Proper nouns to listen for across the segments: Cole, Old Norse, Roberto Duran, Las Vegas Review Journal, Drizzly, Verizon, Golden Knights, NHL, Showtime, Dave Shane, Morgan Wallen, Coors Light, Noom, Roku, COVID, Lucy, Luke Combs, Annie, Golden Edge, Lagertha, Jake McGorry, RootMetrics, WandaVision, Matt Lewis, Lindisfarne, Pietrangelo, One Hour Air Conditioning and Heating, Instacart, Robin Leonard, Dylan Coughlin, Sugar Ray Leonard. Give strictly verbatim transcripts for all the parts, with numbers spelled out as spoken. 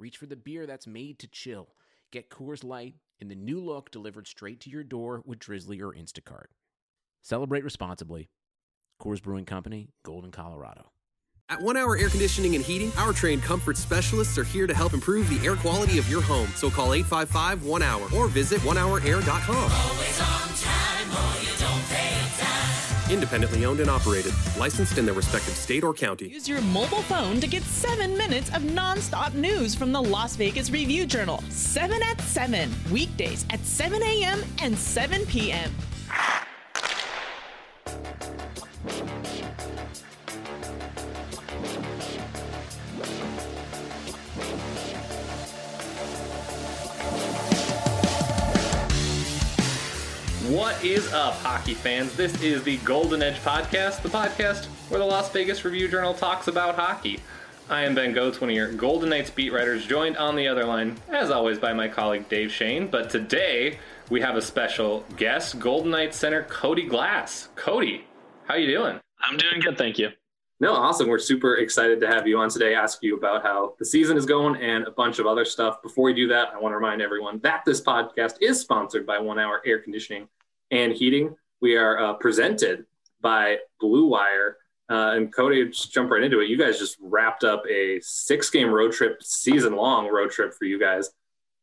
reach for the beer that's made to chill. Get Coors Light in the new look delivered straight to your door with Drizzly or Instacart. Celebrate responsibly. Coors Brewing Company, Golden, Colorado. At One Hour Air Conditioning and Heating, our trained comfort specialists are here to help improve the air quality of your home. So call eight five five, one hour or visit one hour air dot com. Always on time, or you don't pay time. Independently owned and operated. Licensed in their respective state or county. Use your mobile phone to get seven minutes of nonstop news from the Las Vegas Review Journal. seven at seven. Weekdays at seven a.m. and seven p.m. What is up, hockey fans? This is the Golden Edge podcast, the podcast where the Las Vegas Review Journal talks about hockey. I am Ben Goetz, one of your Golden Knights beat writers, joined on the other line, as always, by my colleague Dave Shane. But today, we have a special guest, Golden Knights center Cody Glass. Cody, how you doing? I'm doing good, thank you. No, awesome. We're super excited to have you on today, ask you about how the season is going and a bunch of other stuff. Before we do that, I want to remind everyone that this podcast is sponsored by One Hour Air Conditioning and Heating. We are uh, presented by Blue Wire. Uh, and Cody, just jump right into it. You guys just wrapped up a six-game road trip, season-long road trip for you guys.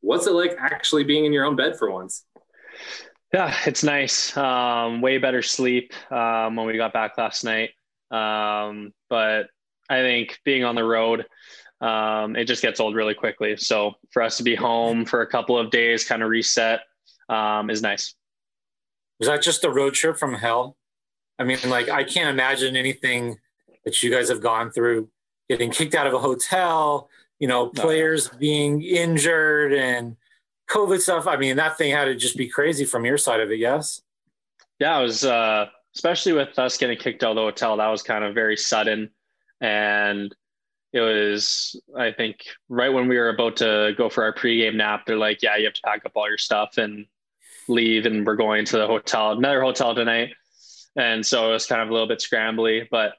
What's it like actually being in your own bed for once? Yeah, it's nice. Um, way better sleep um, when we got back last night. Um, but I think being on the road, um, it just gets old really quickly. So for us to be home for a couple of days, kind of reset, um, is nice. Was that just a road trip from hell? I mean, like, I can't imagine anything that you guys have gone through, getting kicked out of a hotel, you know, players no. being injured and COVID stuff. I mean, that thing had to just be crazy from your side of it, yes? Yeah, it was, uh, especially with us getting kicked out of the hotel, that was kind of very sudden. And it was, I think, right when we were about to go for our pregame nap, they're like, yeah, you have to pack up all your stuff and leave, and we're going to the hotel, another hotel tonight. And so it was kind of a little bit scrambly, but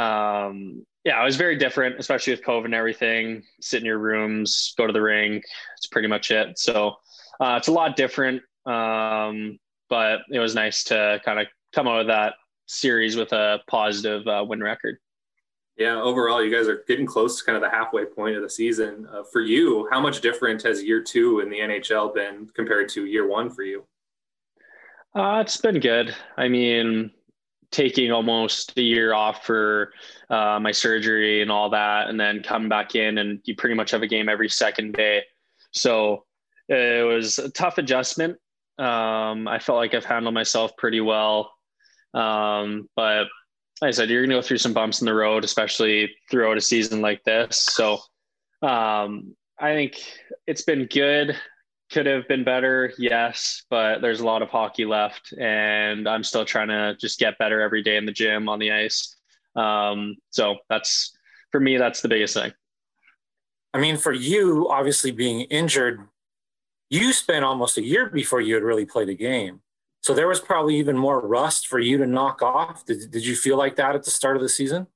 um, yeah, it was very different, especially with COVID and everything. Sit in your rooms, go to the rink. It's pretty much it. So uh, it's a lot different, um, but it was nice to kind of come out of that series with a positive uh, win record. Yeah. Overall, you guys are getting close to kind of the halfway point of the season. Uh, for you, how much different has year two in the N H L been compared to year one for you? Uh, it's been good. I mean, taking almost a year off for uh, my surgery and all that, and then coming back in, and you pretty much have a game every second day. So it was a tough adjustment. Um, I felt like I've handled myself pretty well. Um, but like I said, you're going to go through some bumps in the road, especially throughout a season like this. So um, I think it's been good. Could have been better, yes, but there's a lot of hockey left, and I'm still trying to just get better every day in the gym, on the ice. Um, so that's, for me, that's the biggest thing. I mean, for you, obviously being injured, you spent almost a year before you had really played a game. So there was probably even more rust for you to knock off. Did, did you feel like that at the start of the season?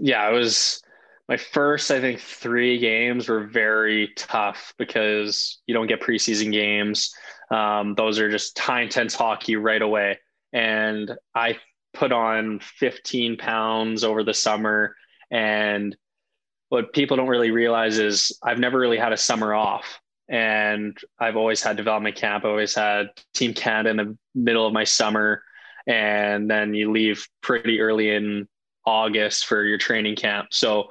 Yeah, it was my first, I think, three games were very tough because you don't get preseason games. Um, those are just high intense hockey right away. And I put on fifteen pounds over the summer. And what people don't really realize is I've never really had a summer off. And I've always had development camp. I always had Team Canada in the middle of my summer. And then you leave pretty early in August for your training camp. So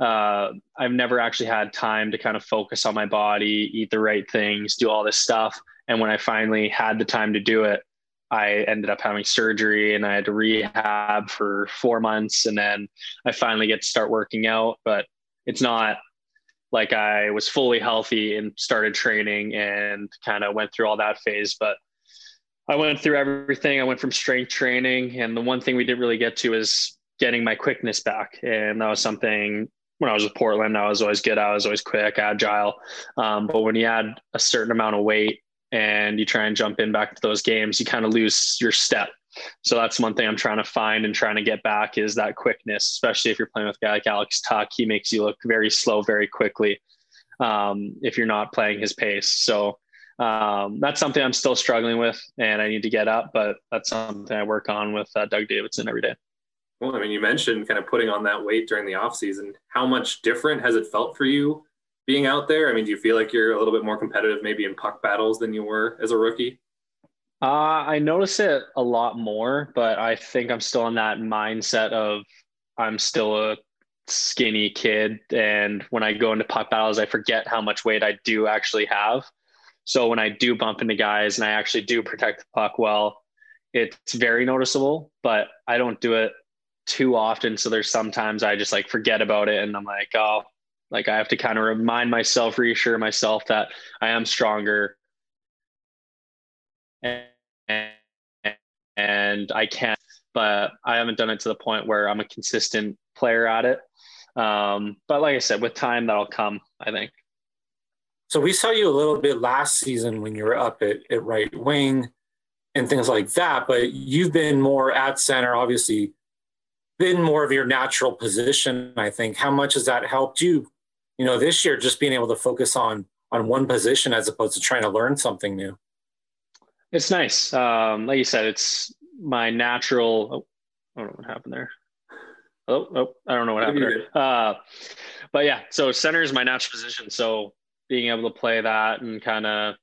uh, I've never actually had time to kind of focus on my body, eat the right things, do all this stuff. And when I finally had the time to do it, I ended up having surgery and I had to rehab for four months. And then I finally get to start working out, but it's not, like I was fully healthy and started training and kind of went through all that phase. But I went through everything. I went from strength training. And the one thing we didn't really get to is getting my quickness back. And that was something when I was with Portland, I was always good. I was always quick, agile. Um, but when you add a certain amount of weight and you try and jump in back to those games, you kind of lose your step. So that's one thing I'm trying to find and trying to get back is that quickness, especially if you're playing with a guy like Alex Tuch. He makes you look very slow, very quickly um, if you're not playing his pace. So um, that's something I'm still struggling with and I need to get up, but that's something I work on with uh, Doug Davidson every day. Well, I mean, you mentioned kind of putting on that weight during the off season. How much different has it felt for you being out there? I mean, do you feel like you're a little bit more competitive maybe in puck battles than you were as a rookie? Uh, I notice it a lot more, but I think I'm still in that mindset of I'm still a skinny kid. And when I go into puck battles, I forget how much weight I do actually have. So when I do bump into guys and I actually do protect the puck well, it's very noticeable, but I don't do it too often. So there's sometimes I just like forget about it. And I'm like, oh, like I have to kind of remind myself, reassure myself that I am stronger. And and I can, but I haven't done it to the point where I'm a consistent player at it. Um, but like I said, with time, that'll come, I think. So we saw you a little bit last season when you were up at, at right wing and things like that, but you've been more at center, obviously been more of your natural position, I think. How much has that helped you, you know, this year, just being able to focus on, on one position as opposed to trying to learn something new? It's nice. Um, like you said, it's my natural. Oh, I don't know what happened there. Oh, oh I don't know what happened there. Uh, but yeah, so center is my natural position. So being able to play that and kind of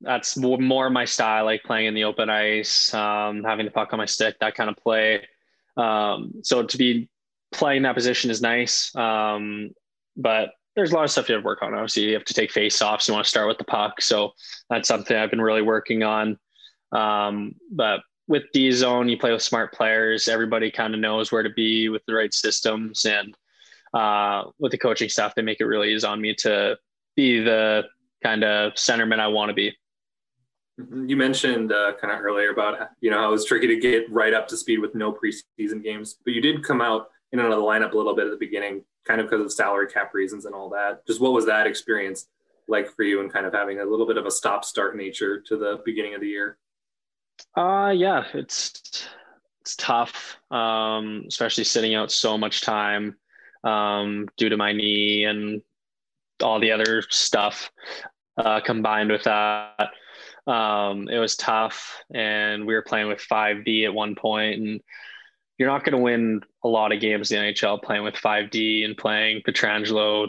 that's more my style, like playing in the open ice, um, having the puck on my stick, that kind of play. Um, so to be playing that position is nice. Um, but there's a lot of stuff you have to work on. Obviously you have to take face-offs. You want to start with the puck. So that's something I've been really working on. Um, but with D zone, you play with smart players. Everybody kind of knows where to be with the right systems. And uh, with the coaching staff, they make it really easy on me to be the kind of centerman I want to be. You mentioned uh, kind of earlier about, you know, how it was tricky to get right up to speed with no preseason games, but you did come out in another lineup a little bit at the beginning, kind of because of salary cap reasons and all that. Just what was that experience like for you and kind of having a little bit of a stop start nature to the beginning of the year? Uh, yeah, it's, it's tough. Um, especially sitting out so much time um, due to my knee and all the other stuff uh, combined with that. Um, it was tough and we were playing with five D at one point and you're not going to win a lot of games in the N H L playing with five D and playing Pietrangelo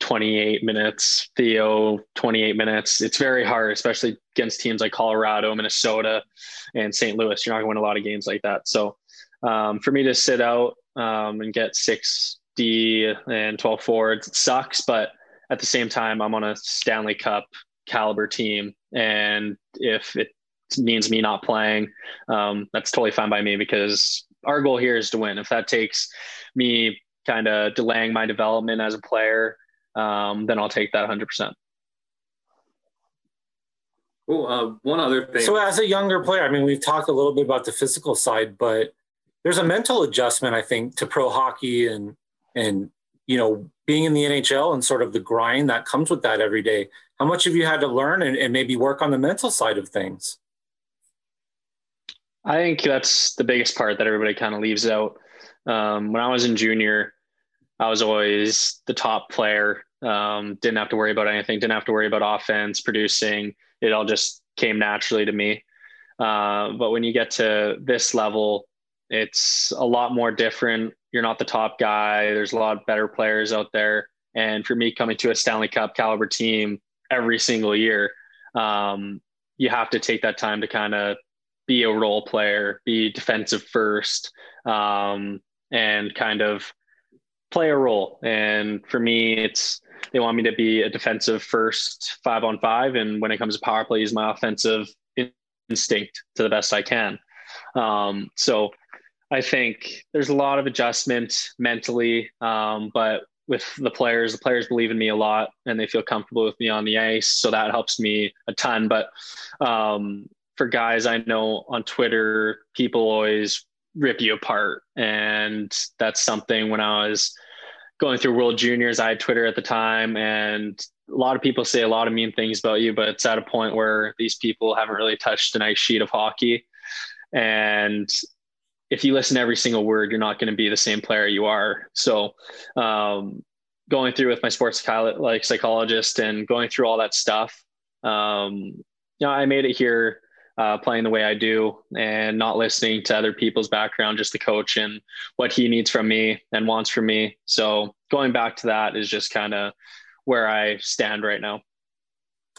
twenty-eight minutes, Theo twenty-eight minutes. It's very hard, especially against teams like Colorado, Minnesota, and Saint Louis. You're not going to win a lot of games like that. So um, for me to sit out um, and get six D and twelve forwards, it sucks. But at the same time, I'm on a Stanley Cup caliber team. And if it means me not playing, um, that's totally fine by me because our goal here is to win. If that takes me kind of delaying my development as a player, um, then I'll take that one hundred percent. Well, uh, one other thing. So as a younger player, I mean, we've talked a little bit about the physical side, but there's a mental adjustment, I think, to pro hockey and, and, you know, being in the N H L and sort of the grind that comes with that every day. How much have you had to learn and, and maybe work on the mental side of things? I think that's the biggest part that everybody kind of leaves out. Um, when I was in junior, I was always the top player. Um, didn't have to worry about anything. Didn't have to worry about offense, producing. It all just came naturally to me. Uh, but when you get to this level, it's a lot more different. You're not the top guy. There's a lot better players out there. And for me, coming to a Stanley Cup caliber team every single year, um, you have to take that time to kind of be a role player, be defensive first, um, and kind of play a role. And for me, it's, they want me to be a defensive first five on five. And when it comes to power play, use my offensive instinct to the best I can. Um, so I think there's a lot of adjustment mentally. Um, but with the players. The players believe in me a lot and they feel comfortable with me on the ice. So that helps me a ton. But um, for guys, I know on Twitter, people always rip you apart. And that's something when I was going through World Juniors, I had Twitter at the time, and a lot of people say a lot of mean things about you, but it's at a point where these people haven't really touched an ice sheet of hockey. And if you listen to every single word, you're not going to be the same player you are. So um, going through with my sports like psychologist and going through all that stuff, um, you know, I made it here uh, playing the way I do and not listening to other people's background, just the coach and what he needs from me and wants from me. So going back to that is just kind of where I stand right now.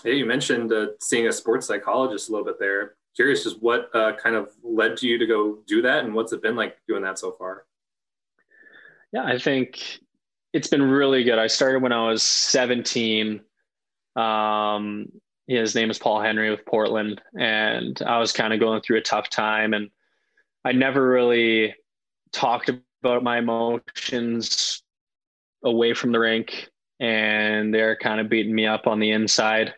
Hey, you mentioned uh, seeing a sports psychologist a little bit there. Curious just what uh, kind of led you to go do that, and what's it been like doing that so far? Yeah, I think it's been really good. I started when I was seventeen. Um, his name is Paul Henry with Portland, and I was kind of going through a tough time, and I never really talked about my emotions away from the rink, and they're kind of beating me up on the inside.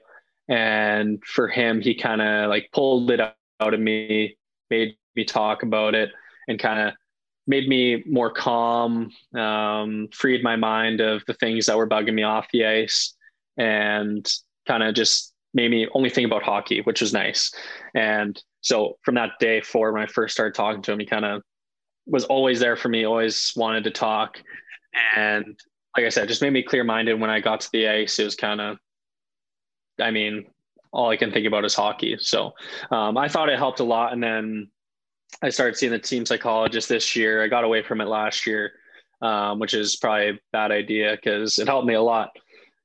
And for him, he kind of like pulled it out of me, made me talk about it, and kind of made me more calm, um, freed my mind of the things that were bugging me off the ice, and kind of just made me only think about hockey, which was nice. And so from that day forward, when I first started talking to him, he kind of was always there for me, always wanted to talk. And like I said, just made me clear-minded. When I got to the ice, it was kind of, I mean, all I can think about is hockey. So um, I thought it helped a lot. And then I started seeing the team psychologist this year. I got away from it last year, um, which is probably a bad idea because it helped me a lot.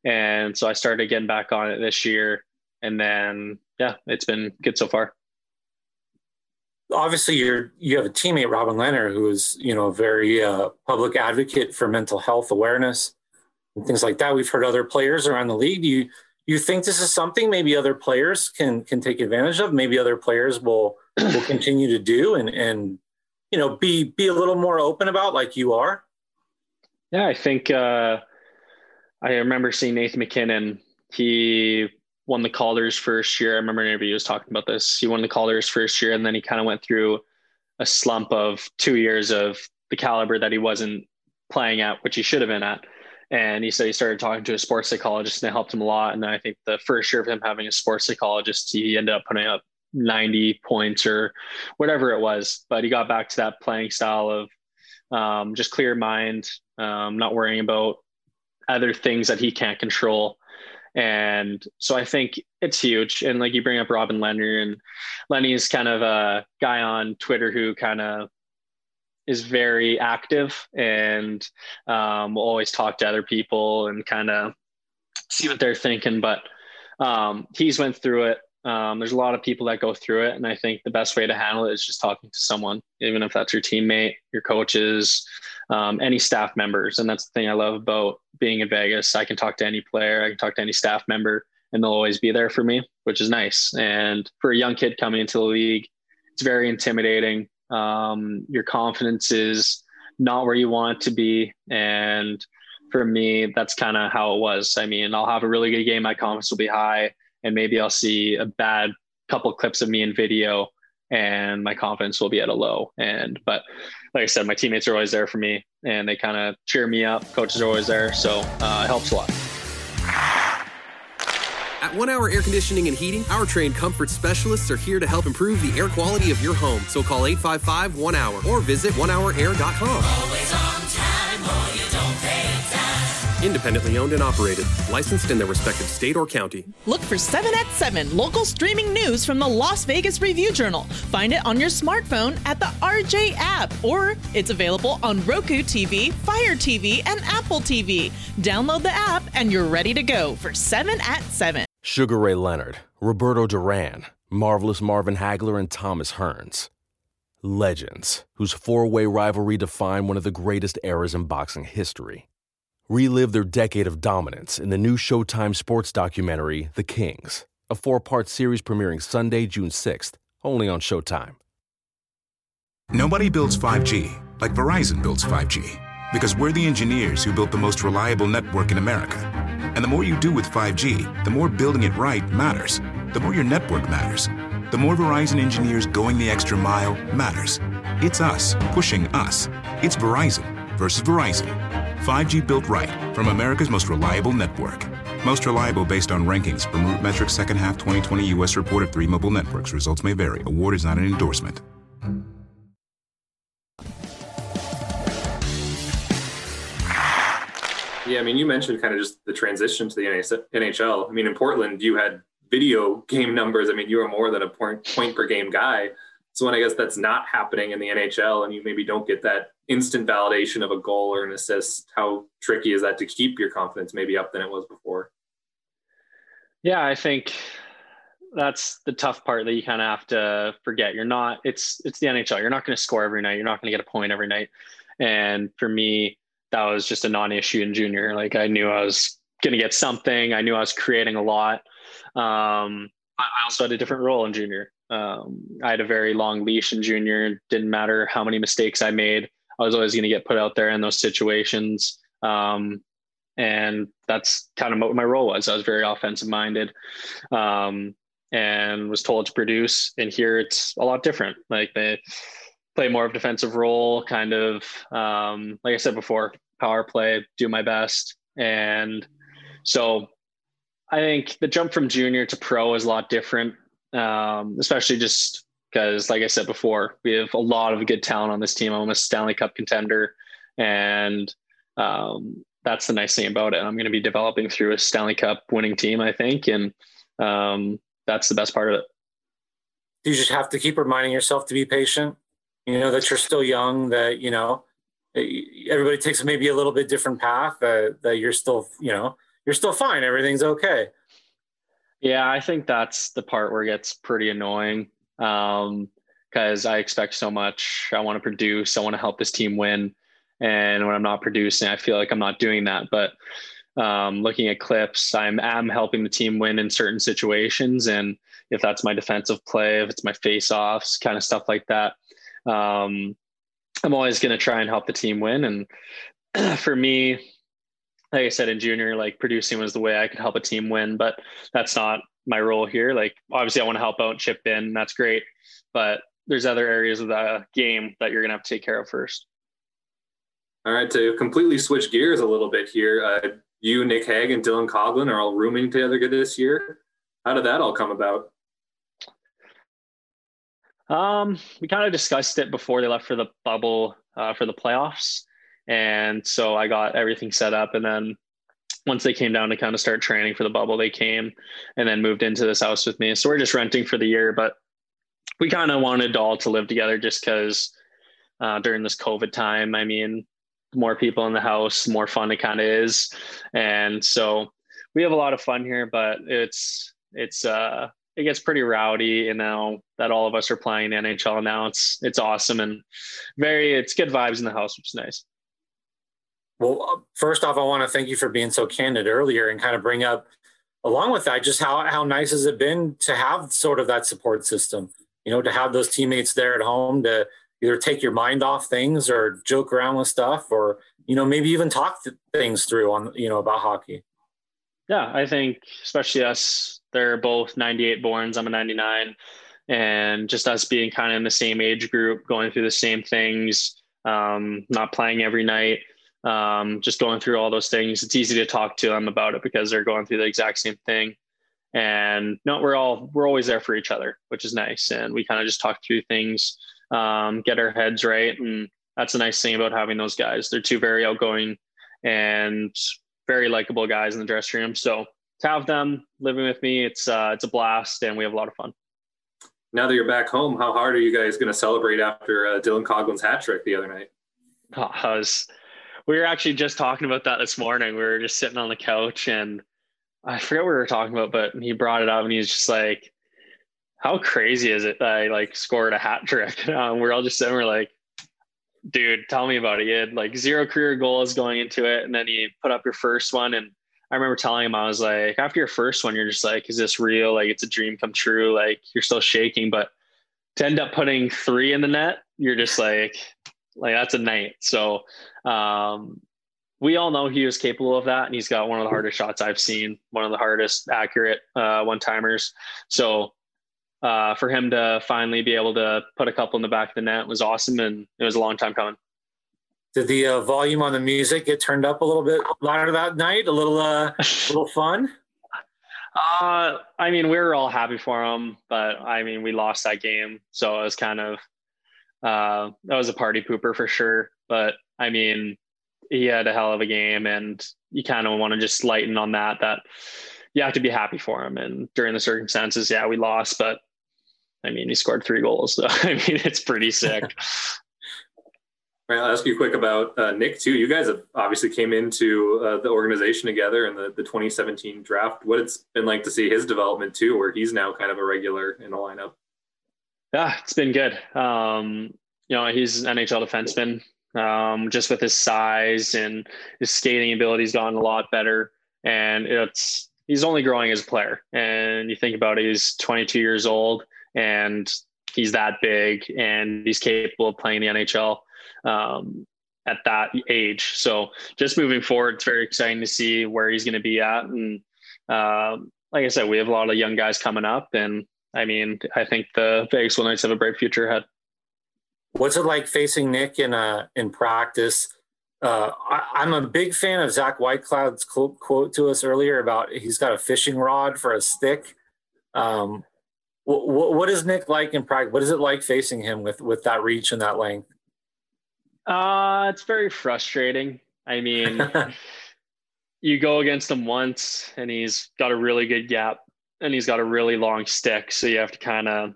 And so I started getting back on it this year. And then, yeah, it's been good so far. Obviously, you're, you have a teammate, Robin Leonard, who is, you know, a very uh, public advocate for mental health awareness and things like that. We've heard other players around the league. Do you, You think this is something maybe other players can can take advantage of? Maybe other players will will continue to do and and you know be be a little more open about, like you are. Yeah, I think uh, I remember seeing Nathan McKinnon. He won the Calder's first year. I remember an interview he was talking about this. He won the Calder's first year, and then he kind of went through a slump of two years of the caliber that he wasn't playing at, which he should have been at. And he said he started talking to a sports psychologist, and it helped him a lot. And I think the first year of him having a sports psychologist, he ended up putting up ninety points or whatever it was. But he got back to that playing style of um, just clear mind, um, not worrying about other things that he can't control. And so I think it's huge. And like you bring up Robin Leonard, and Lenny is kind of a guy on Twitter who kind of is very active and um, will always talk to other people and kind of see what they're thinking. But um, he's went through it. Um, there's a lot of people that go through it. And I think the best way to handle it is just talking to someone, even if that's your teammate, your coaches, um, any staff members. And that's the thing I love about being in Vegas. I can talk to any player. I can talk to any staff member, and they'll always be there for me, which is nice. And for a young kid coming into the league, it's very intimidating. Um, your confidence is not where you want it to be. And for me, that's kind of how it was. I mean, I'll have a really good game. My confidence will be high, and maybe I'll see a bad couple clips of me in video and my confidence will be at a low. And, but like I said, my teammates are always there for me, and they kind of cheer me up. Coaches are always there. So uh, it helps a lot. At One Hour Air Conditioning and Heating, our trained comfort specialists are here to help improve the air quality of your home. So call eight five five, one hour or visit one hour air dot com. Always on time, or you don't pay time. Independently owned and operated. Licensed in their respective state or county. Look for seven at seven, local streaming news from the Las Vegas Review Journal. Find it on your smartphone at the R J app, or it's available on Roku T V, Fire T V, and Apple T V. Download the app and you're ready to go for seven at seven. Sugar Ray Leonard, Roberto Duran, Marvelous Marvin Hagler, and Thomas Hearns. Legends, whose four-way rivalry defined one of the greatest eras in boxing history. Relive their decade of dominance in the new Showtime sports documentary, The Kings, a four-part series premiering Sunday, June sixth, only on Showtime. Nobody builds five G like Verizon builds five G. Because we're the engineers who built the most reliable network in America. And the more you do with five G, the more building it right matters. The more your network matters. The more Verizon engineers going the extra mile matters. It's us pushing us. It's Verizon versus Verizon. five G built right from America's most reliable network. Most reliable based on rankings from RootMetrics second half twenty twenty U S report of three mobile networks. Results may vary. Award is not an endorsement. Yeah, I mean, you mentioned kind of just the transition to the N H L. I mean, in Portland, you had video game numbers. I mean, you were more than a point, point per game guy. So when I guess that's not happening in the N H L and you maybe don't get that instant validation of a goal or an assist, how tricky is that to keep your confidence maybe up than it was before? Yeah, I think that's the tough part that you kind of have to forget. You're not, it's, it's the N H L. You're not going to score every night. You're not going to get a point every night. And for me, that was just a non-issue in junior. Like I knew I was going to get something. I knew I was creating a lot. Um, I also had a different role in junior. Um, I had a very long leash in junior. Didn't matter how many mistakes I made. I was always going to get put out there in those situations. Um, and that's kind of what my role was. I was very offensive minded, um, and was told to produce. And here it's a lot different. Like they play more of a defensive role, kind of, um, like I said before, power play, do my best. And so I think the jump from junior to pro is a lot different, um, especially just because, like I said before, we have a lot of good talent on this team. I'm a Stanley Cup contender, and um, that's the nice thing about it. I'm going to be developing through a Stanley Cup winning team, I think, and um, that's the best part of it. You just have to keep reminding yourself to be patient, you know, that you're still young, that, you know, everybody takes maybe a little bit different path, that, that you're still, you know, you're still fine. Everything's okay. Yeah. I think that's the part where it gets pretty annoying. Um, cause I expect so much. I want to produce. I want to help this team win. And when I'm not producing, I feel like I'm not doing that, but, um, looking at clips, I'm, I'm helping the team win in certain situations. And if that's my defensive play, if it's my face offs, kind of stuff like that, um, I'm always going to try and help the team win. And for me, like I said, in junior, like producing was the way I could help a team win, but that's not my role here. Like, obviously I want to help out and chip in, and that's great, but there's other areas of the game that you're going to have to take care of first. All right. To completely switch gears a little bit here, uh, you, Nick Hague and Dylan Coughlin are all rooming together this year. How did that all come about? Um, we kind of discussed it before they left for the bubble, uh, for the playoffs. And so I got everything set up. And then once they came down to kind of start training for the bubble, they came and then moved into this house with me. So we're just renting for the year, but we kind of wanted all to live together just because uh, during this COVID time, I mean, more people in the house, more fun it kind of is. And so we have a lot of fun here, but it's, it's, uh, it gets pretty rowdy, you know, that all of us are playing in the N H L now. It's, it's awesome. And very, it's good vibes in the house, which is nice. Well, first off, I want to thank you for being so candid earlier and kind of bring up along with that, just how, how nice has it been to have sort of that support system, you know, to have those teammates there at home to either take your mind off things or joke around with stuff, or, you know, maybe even talk things through on, you know, about hockey. Yeah. I think especially us, they're both ninety-eight borns. I'm a ninety-nine, and just us being kind of in the same age group, going through the same things, um, not playing every night. Um, just going through all those things. It's easy to talk to them about it because they're going through the exact same thing. And no, we're all, we're always there for each other, which is nice. And we kind of just talk through things, um, get our heads right. And that's a nice thing about having those guys. They're two very outgoing and very likable guys in the dressing room. So to have them living with me, it's uh, it's a blast, and we have a lot of fun. Now that you're back home, how hard are you guys going to celebrate after uh, Dylan Coughlin's hat trick the other night? Oh, I was... We were actually just talking about that this morning. We were just sitting on the couch, and I forget what we were talking about, but he brought it up, and he was just like, how crazy is it that I like scored a hat trick? Um, we're all just sitting, we're like, dude, tell me about it. He had like zero career goals going into it. And then he put up your first one. And I remember telling him, I was like, after your first one, you're just like, is this real? Like, it's a dream come true. Like, you're still shaking, but to end up putting three in the net, you're just like, Like, that's a night. So um, we all know he was capable of that. And he's got one of the hardest shots I've seen, one of the hardest accurate uh, one-timers. So uh, for him to finally be able to put a couple in the back of the net was awesome. And it was a long time coming. Did the uh, volume on the music get turned up a little bit louder that night? A little, uh, a little fun. Uh, I mean, we were all happy for him, but I mean, we lost that game. So it was kind of, uh, that was a party pooper for sure. But I mean, he had a hell of a game, and you kind of want to just lighten on that, that you have to be happy for him. And during the circumstances, yeah, we lost, but I mean, he scored three goals. So I mean, it's pretty sick. All right, I'll ask you quick about uh, Nick too. You guys have obviously came into uh, the organization together in the, the twenty seventeen draft. What it's been like to see his development too, where he's now kind of a regular in the lineup. Yeah, it's been good. Um, you know, he's an N H L defenseman. Um, just with his size and his skating ability, he's gotten a lot better. And it's he's only growing as a player. And you think about it, he's twenty-two years old, and he's that big, and he's capable of playing the N H L. Um, at that age. So just moving forward, it's very exciting to see where he's going to be at. And uh, like I said, we have a lot of young guys coming up, and I mean, I think the Vegas Golden Knights have a bright future ahead. What's it like facing Nick in uh, in practice? Uh, I, I'm a big fan of Zach Whitecloud's quote to us earlier about he's got a fishing rod for a stick. Um, wh- wh- what is Nick like in practice? What is it like facing him with, with that reach and that length? Uh, it's very frustrating. I mean, you go against him once and he's got a really good gap and he's got a really long stick. So you have to kind of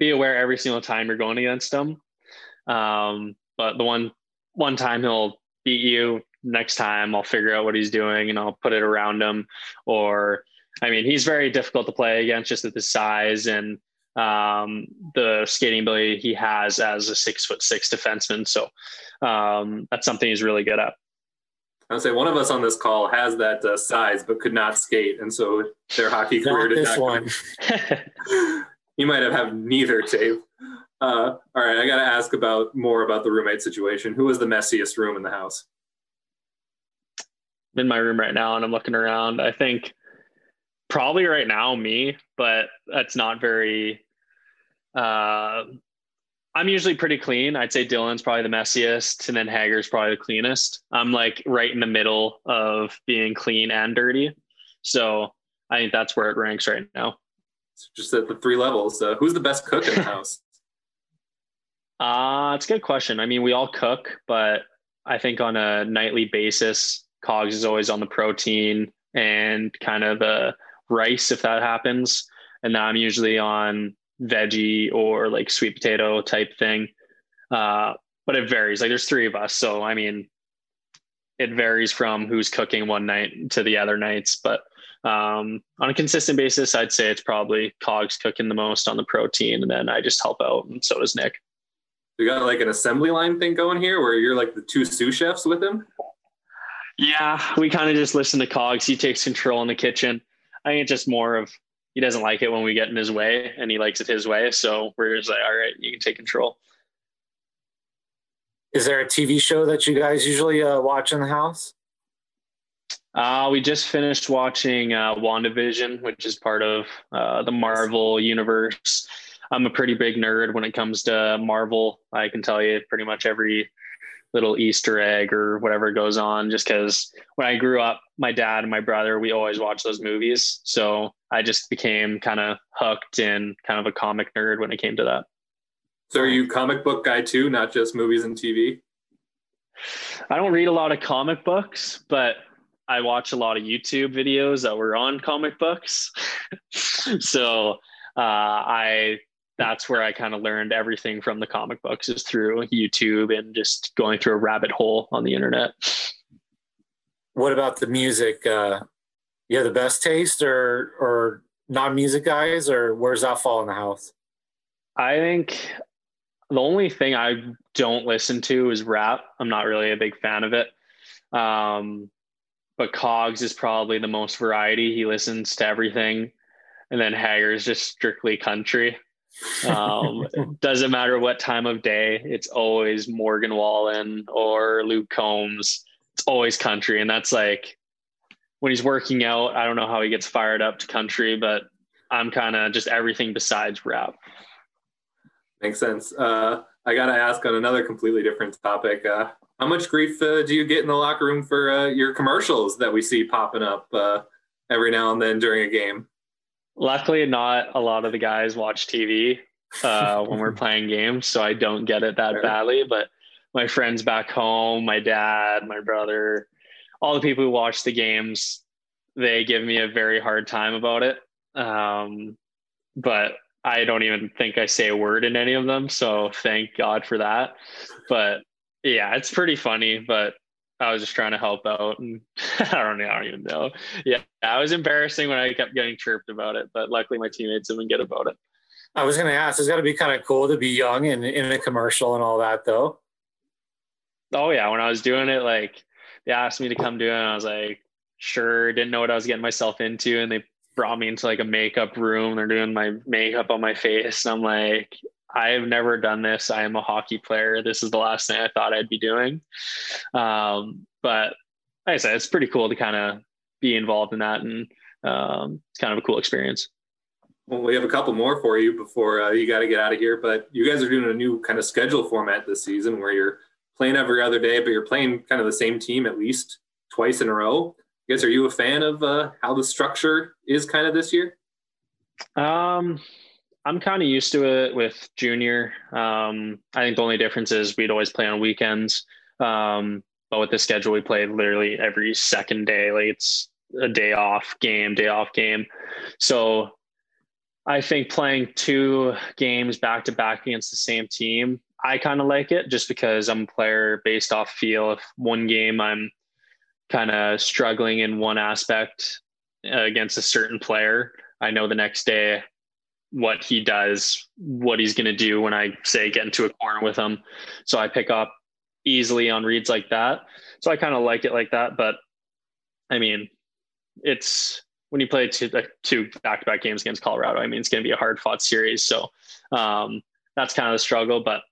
be aware every single time you're going against him. Um, but the one, one time he'll beat you, next time I'll figure out what he's doing and I'll put it around him. Or, I mean, he's very difficult to play against just with his size and um, the skating ability he has as a six foot six defenseman. So, um, that's something he's really good at. I would say one of us on this call has that uh, size, but could not skate. And so their hockey career did not one. You might have had neither, Dave. Uh, all right. I got to ask about more about the roommate situation. Who was the messiest room in the house? I'm in my room right now and I'm looking around. I think probably right now me, but that's not very, Uh, I'm usually pretty clean. I'd say Dylan's probably the messiest, and then Hager's probably the cleanest. I'm like right in the middle of being clean and dirty. So I think that's where it ranks right now. It's just at the three levels. Uh, who's the best cook in the house? Uh, it's a good question. I mean, we all cook, but I think on a nightly basis, Cogs is always on the protein and kind of a rice if that happens. And then I'm usually on veggie or like sweet potato type thing. Uh, but it varies. Like there's three of us. So, I mean, it varies from who's cooking one night to the other nights, but, um, on a consistent basis, I'd say it's probably Cogs cooking the most on the protein. And then I just help out. And so does Nick. We got like an assembly line thing going here where you're like the two sous chefs with him. Yeah. We kind of just listen to Cogs. He takes control in the kitchen. I think it's just more of, he doesn't like it when we get in his way and he likes it his way. So we're just like, all right, you can take control. Is there a T V show that you guys usually uh, watch in the house? Uh, we just finished watching uh, WandaVision, which is part of uh, the Marvel universe. I'm a pretty big nerd when it comes to Marvel. I can tell you pretty much every little Easter egg or whatever goes on, just because when I grew up, my dad and my brother, we always watched those movies. So I just became kind of hooked and kind of a comic nerd when it came to that. So are you comic book guy too, not just movies and T V? I don't read a lot of comic books, but I watch a lot of YouTube videos that were on comic books. so uh, I... that's where I kind of learned everything from the comic books is through YouTube and just going through a rabbit hole on the internet. What about the music? Uh, you have the best taste or, or non-music guys, or where's that fall in the house? I think the only thing I don't listen to is rap. I'm not really a big fan of it. Um, but Cogs is probably the most variety. He listens to everything. And then Hager's just strictly country. Um, doesn't matter what time of day, it's always Morgan Wallen or Luke Combs. It's always country. And that's like when he's working out, I don't know how he gets fired up to country, but I'm kind of just everything besides rap. Makes sense. Uh, I got to ask on another completely different topic. Uh, how much grief uh, do you get in the locker room for uh, your commercials that we see popping up uh, every now and then during a game? Luckily, not a lot of the guys watch T V uh, when we're playing games, so I don't get it that Fair. badly. But my friends back home, my dad, my brother, all the people who watch the games, they give me a very hard time about it. Um, but I don't even think I say a word in any of them, so thank God for that. But yeah, it's pretty funny, but I was just trying to help out, and I don't know. I don't even know. Yeah, I was embarrassing when I kept getting chirped about it, but luckily my teammates didn't get about it. I was going to ask, it's got to be kind of cool to be young and in a commercial and all that, though. Oh yeah, when I was doing it, like they asked me to come do it, and I was like, sure, didn't know what I was getting myself into, and they brought me into like a makeup room. They're doing my makeup on my face, and I'm like, I have never done this. I am a hockey player. This is the last thing I thought I'd be doing. Um, but like I said, it's pretty cool to kind of be involved in that. And um, it's kind of a cool experience. Well, we have a couple more for you before uh, you got to get out of here, but you guys are doing a new kind of schedule format this season where you're playing every other day, but you're playing kind of the same team at least twice in a row. I guess, are you a fan of uh, how the structure is kind of this year? Um, I'm kind of used to it with junior. Um, I think the only difference is we'd always play on weekends. Um, but with the schedule, we play literally every second day. Like it's a day off game, day off game. So I think playing two games back to back against the same team, I kind of like it just because I'm a player based off feel. If one game I'm kind of struggling in one aspect uh, against a certain player, I know the next day what he does, what he's going to do when I say get into a corner with him. So I pick up easily on reads like that. So I kind of like it like that. But I mean, it's when you play two, like, two back-to-back games against Colorado, I mean, it's going to be a hard fought series. So um, that's kind of the struggle. But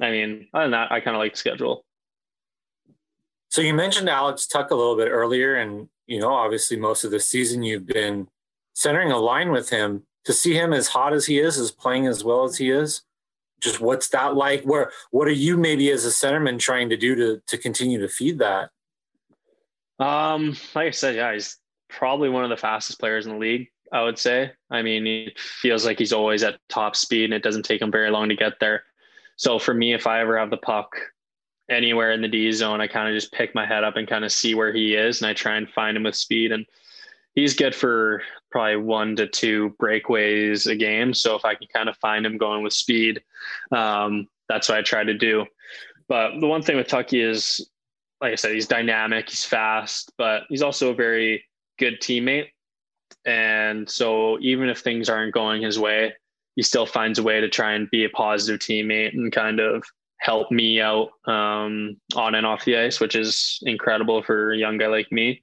I mean, other than that, I kind of like the schedule. So you mentioned Alex Tuch a little bit earlier, and, you know, obviously most of the season you've been centering a line with him. To see him as hot as he is, as playing as well as he is, just what's that like? Where, what are you maybe as a centerman trying to do to to continue to feed that? Um, like I said, yeah, he's probably one of the fastest players in the league, I would say. I mean, it feels like he's always at top speed and it doesn't take him very long to get there. So for me, if I ever have the puck anywhere in the D zone, I kind of just pick my head up and kind of see where he is, and I try and find him with speed. And he's good for probably one to two breakaways a game. So if I can kind of find him going with speed, um, that's what I try to do. But the one thing with Tucky is, like I said, he's dynamic, he's fast, but he's also a very good teammate. And so even if things aren't going his way, he still finds a way to try and be a positive teammate and kind of help me out um, on and off the ice, which is incredible for a young guy like me.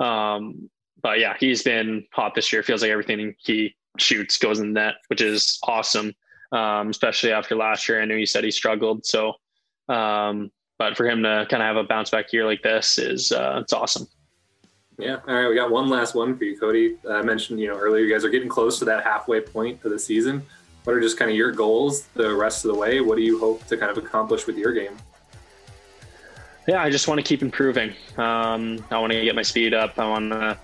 Um, But yeah, he's been hot this year. It feels like everything he shoots goes in the net, which is awesome, um, especially after last year. I knew he said he struggled. So, um, but for him to kind of have a bounce back year like this is uh, it's awesome. Yeah. All right. We got one last one for you, Cody. I uh, mentioned, you know, earlier you guys are getting close to that halfway point of the season. What are just kind of your goals the rest of the way? What do you hope to kind of accomplish with your game? Yeah, I just want to keep improving. Um, I want to get my speed up. I want to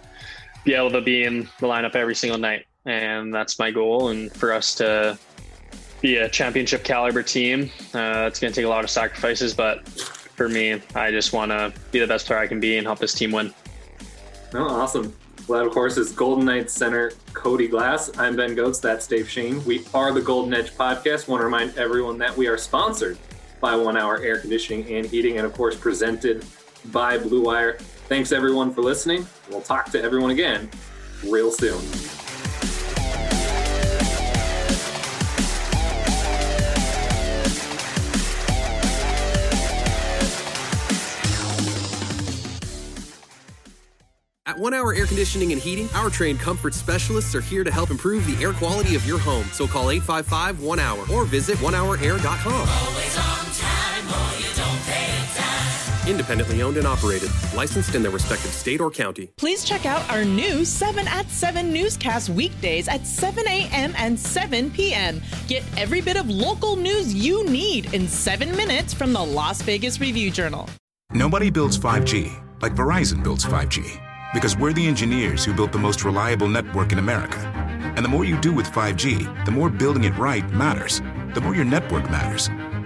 be able to be in the lineup every single night, and that's my goal. And for us to be a championship caliber team, uh, it's going to take a lot of sacrifices, but for me, I just want to be the best player I can be and help this team win. Oh, awesome. Well, that, of course, is Golden Knights center Cody Glass. I'm Ben Goetz. That's Dave Shane. We are the Golden Edge podcast. Want to remind everyone that we are sponsored by One Hour Air Conditioning and Heating, and of course presented by Blue Wire. Thanks everyone for listening. We'll talk to everyone again real soon. At One Hour Air Conditioning and Heating, our trained comfort specialists are here to help improve the air quality of your home. So call eight five five, one hour or visit one hour air dot com. Always on time, or you don't pay time. Independently owned and operated. Licensed in their respective state or county. Please check out our new seven at seven newscast weekdays at seven a.m. and seven p.m. Get every bit of local news you need in seven minutes from the Las Vegas Review Journal. Nobody builds five G like Verizon builds five G, because we're the engineers who built the most reliable network in America. And the more you do with five G, the more building it right matters. The more your network matters.